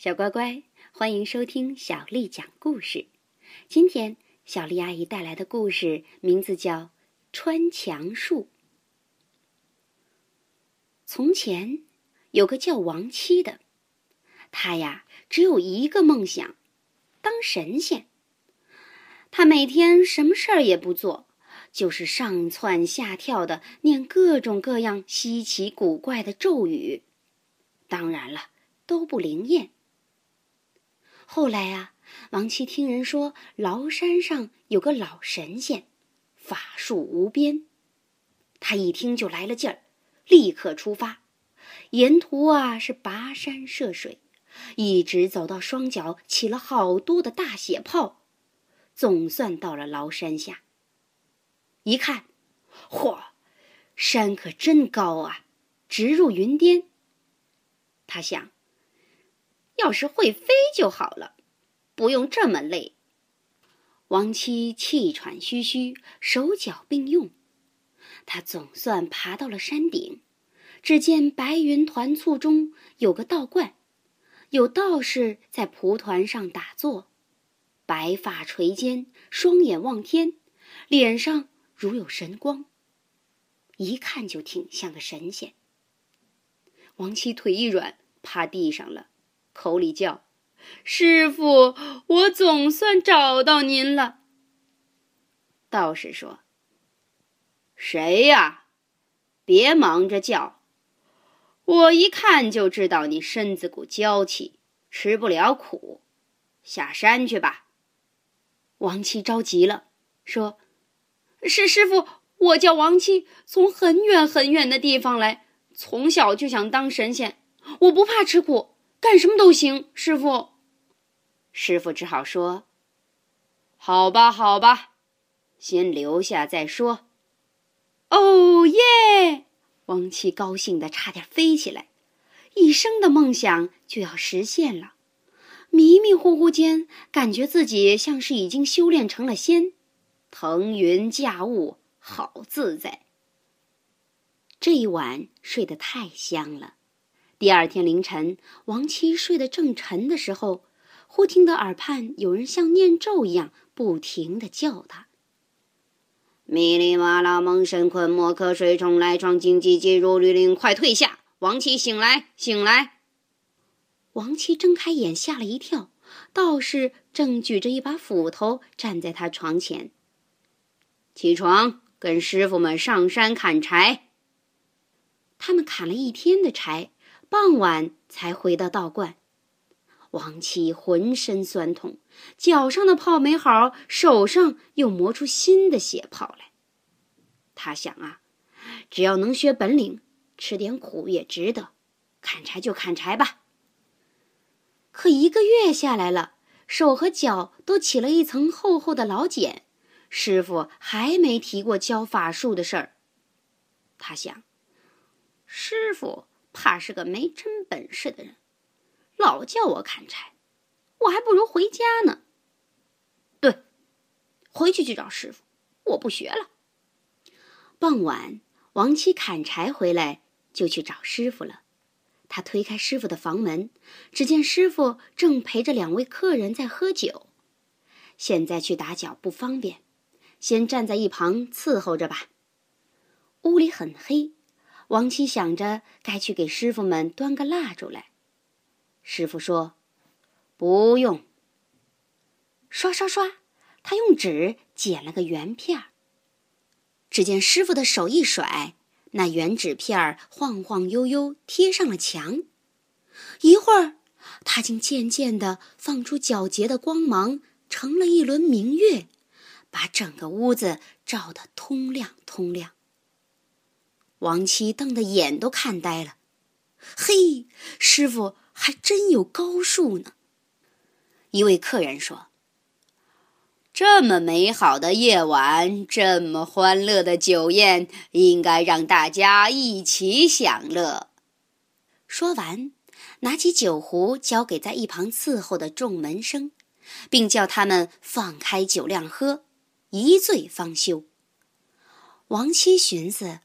小乖乖，欢迎收听小丽讲故事。今天小丽阿姨带来的故事名字叫《穿墙术》。从前有个叫王七的，他呀只有一个梦想，当神仙。他每天什么事儿也不做，就是上窜下跳的念各种各样稀奇古怪的咒语，当然了，都不灵验。后来啊，王七听人说崂山上有个老神仙，法术无边。他一听就来了劲儿，立刻出发。沿途啊是跋山涉水，一直走到双脚起了好多的大血泡，总算到了崂山下。一看，嚯，山可真高啊，直入云巅。他想，要是会飞就好了，不用这么累。王七气喘吁吁，手脚并用，他总算爬到了山顶。只见白云团簇中有个道观，有道士在蒲团上打坐，白发垂肩，双眼望天，脸上如有神光，一看就挺像个神仙。王七腿一软，趴地上了，口里叫：“师傅，我总算找到您了。”道士说：“谁呀？别忙着叫，我一看就知道你身子骨娇气，吃不了苦，下山去吧。”王七着急了，说：“是师傅，我叫王七，从很远很远的地方来，从小就想当神仙，我不怕吃苦。”干什么都行，师傅。师傅只好说：“好吧，好吧，先留下再说。”哦耶！王七高兴得差点飞起来，一生的梦想就要实现了。迷迷糊糊间，感觉自己像是已经修炼成了仙，腾云驾雾，好自在。这一晚睡得太香了。第二天凌晨，王七睡得正沉的时候，忽听得耳畔有人像念咒一样不停地叫他：“米粒麻拉蒙神困莫克水冲来创荆棘接入律令，快退下！王七醒来，醒来！”王七睁开眼，吓了一跳，道士正举着一把斧头站在他床前：“起床，跟师傅们上山砍柴。”他们砍了一天的柴，傍晚才回到道观。王七浑身酸痛，脚上的泡没好，手上又磨出新的血泡来。他想啊，只要能学本领，吃点苦也值得，砍柴就砍柴吧。可一个月下来了，手和脚都起了一层厚厚的老茧，师傅还没提过教法术的事儿。他想，师傅怕是个没真本事的人，老叫我砍柴，我还不如回家呢。对，回去去找师傅，我不学了。傍晚，王七砍柴回来就去找师傅了。他推开师傅的房门，只见师傅正陪着两位客人在喝酒。现在去打搅不方便，先站在一旁伺候着吧。屋里很黑，王七想着该去给师傅们端个蜡烛来。师傅说：“不用。”刷刷刷，他用纸剪了个圆片儿。只见师傅的手一甩，那圆纸片儿晃晃悠悠贴上了墙。一会儿，它竟渐渐地放出皎洁的光芒，成了一轮明月，把整个屋子照得通亮通亮。王七瞪得眼都看呆了，嘿，师傅还真有高数呢。一位客人说：“这么美好的夜晚，这么欢乐的酒宴，应该让大家一起享乐。”说完，拿起酒壶交给在一旁伺候的众门生，并叫他们放开酒量喝，一醉方休。王七寻思，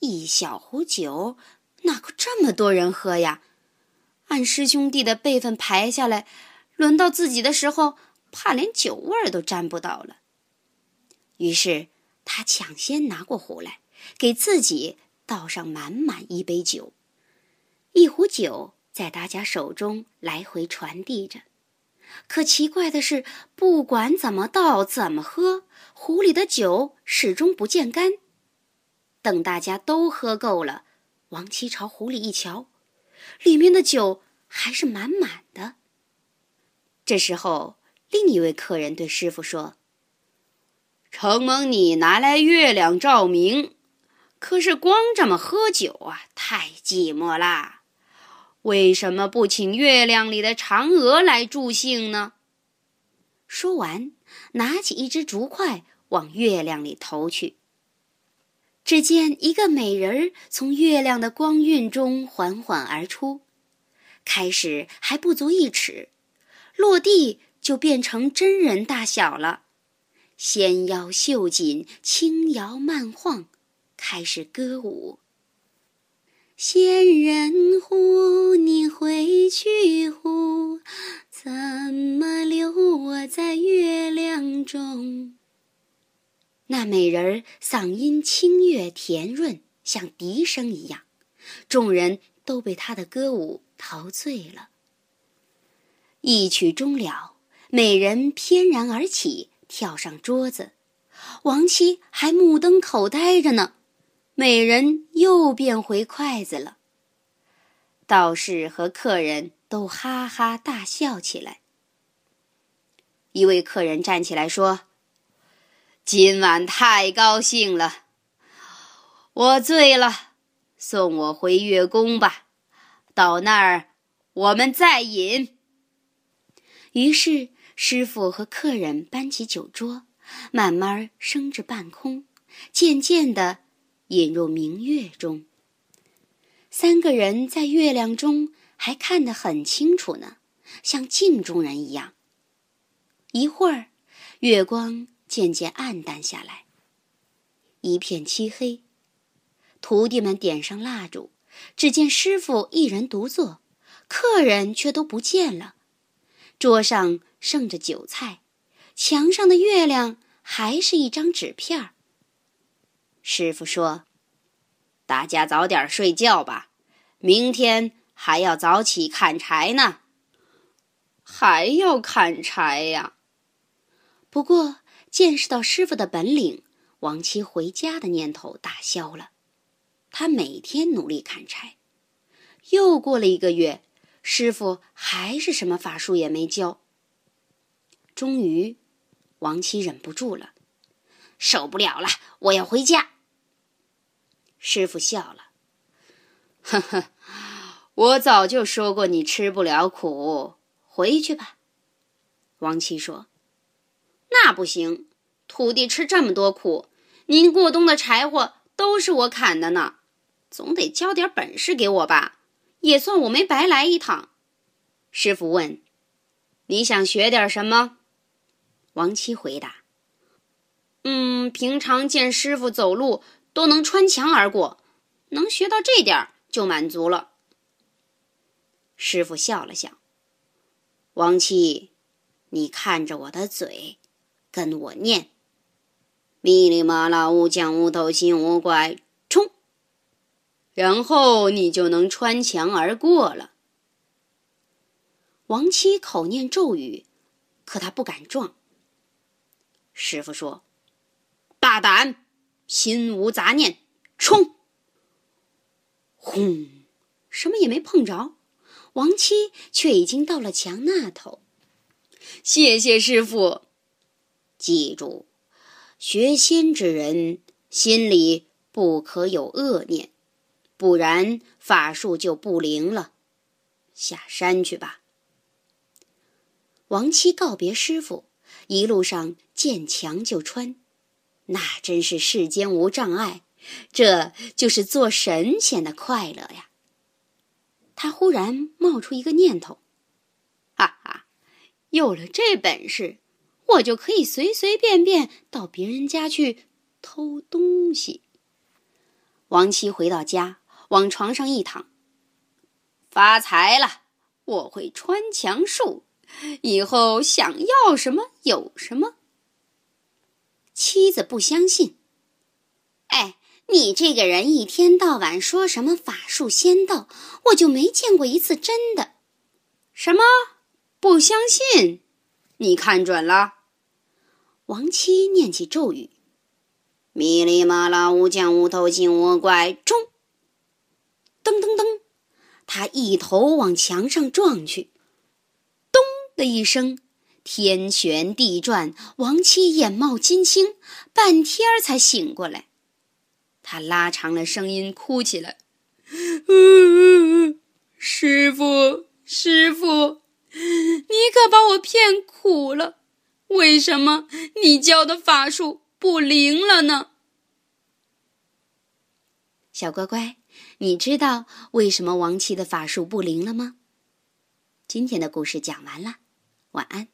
一小壶酒哪够这么多人喝呀？按师兄弟的辈分排下来，轮到自己的时候，怕连酒味儿都沾不到了。于是他抢先拿过壶来，给自己倒上满满一杯酒。一壶酒在大家手中来回传递着，可奇怪的是，不管怎么倒怎么喝，壶里的酒始终不见干。等大家都喝够了，王七朝壶里一瞧，里面的酒还是满满的。这时候另一位客人对师傅说：承蒙你拿来月亮照明，可是光这么喝酒啊，太寂寞啦。为什么不请月亮里的嫦娥来助兴呢？说完拿起一只竹筷往月亮里投去，只见一个美人从月亮的光晕中缓缓而出，开始还不足一尺，落地就变成真人大小了，纤腰秀锦，轻摇慢晃，开始歌舞。仙人呼，你回去呼，怎么留我在月亮中？那美人儿嗓音清越甜润，像笛声一样，众人都被她的歌舞陶醉了。一曲终了，美人翩然而起，跳上桌子。王七还目瞪口呆着呢，美人又变回筷子了。道士和客人都哈哈大笑起来。一位客人站起来说：今晚太高兴了，我醉了，送我回月宫吧，到那儿我们再饮。于是师傅和客人搬起酒桌，慢慢升至半空，渐渐地引入明月中。三个人在月亮中还看得很清楚呢，像镜中人一样。一会儿，月光渐渐暗淡下来，一片漆黑。徒弟们点上蜡烛，只见师傅一人独坐，客人却都不见了。桌上剩着酒菜，墙上的月亮还是一张纸片儿。师傅说：大家早点睡觉吧，明天还要早起砍柴呢。还要砍柴呀？不过见识到师傅的本领，王七回家的念头打消了。他每天努力砍柴。又过了一个月，师傅还是什么法术也没教。终于，王七忍不住了，受不了了，我要回家。师傅笑了：呵呵，我早就说过你吃不了苦，回去吧。王七说：那不行，徒弟吃这么多苦，您过冬的柴火都是我砍的呢，总得教点本事给我吧，也算我没白来一趟。师傅问：你想学点什么？王七回答：平常见师傅走路都能穿墙而过，能学到这点就满足了。师傅笑了笑：王七，你看着我的嘴，跟我念：咪哩麻啦乌将乌头心乌拐冲，然后你就能穿墙而过了。王七口念咒语，可他不敢撞。师傅说：大胆，心无杂念，冲！轰！什么也没碰着，王七却已经到了墙那头。谢谢师傅。记住，学仙之人心里不可有恶念，不然法术就不灵了。下山去吧。王七告别师傅，一路上见墙就穿，那真是世间无障碍，这就是做神仙的快乐呀。他忽然冒出一个念头：哈哈，有了这本事，我就可以随随便便到别人家去偷东西。王七回到家，往床上一躺，发财了，我会穿墙术，以后想要什么有什么。”妻子不相信：“哎，你这个人一天到晚说什么法术仙道，我就没见过一次真的。”“什么？不相信？你看准了？”王七念起咒语：“迷里麻啦，无将无头，进无怪，冲！”噔噔噔，他一头往墙上撞去，咚的一声，天旋地转，王七眼冒金星，半天才醒过来。他拉长了声音哭起来：“师父，师父，你可把我骗苦了，为什么你教的法术不灵了呢？”小乖乖，你知道为什么王七的法术不灵了吗？今天的故事讲完了，晚安。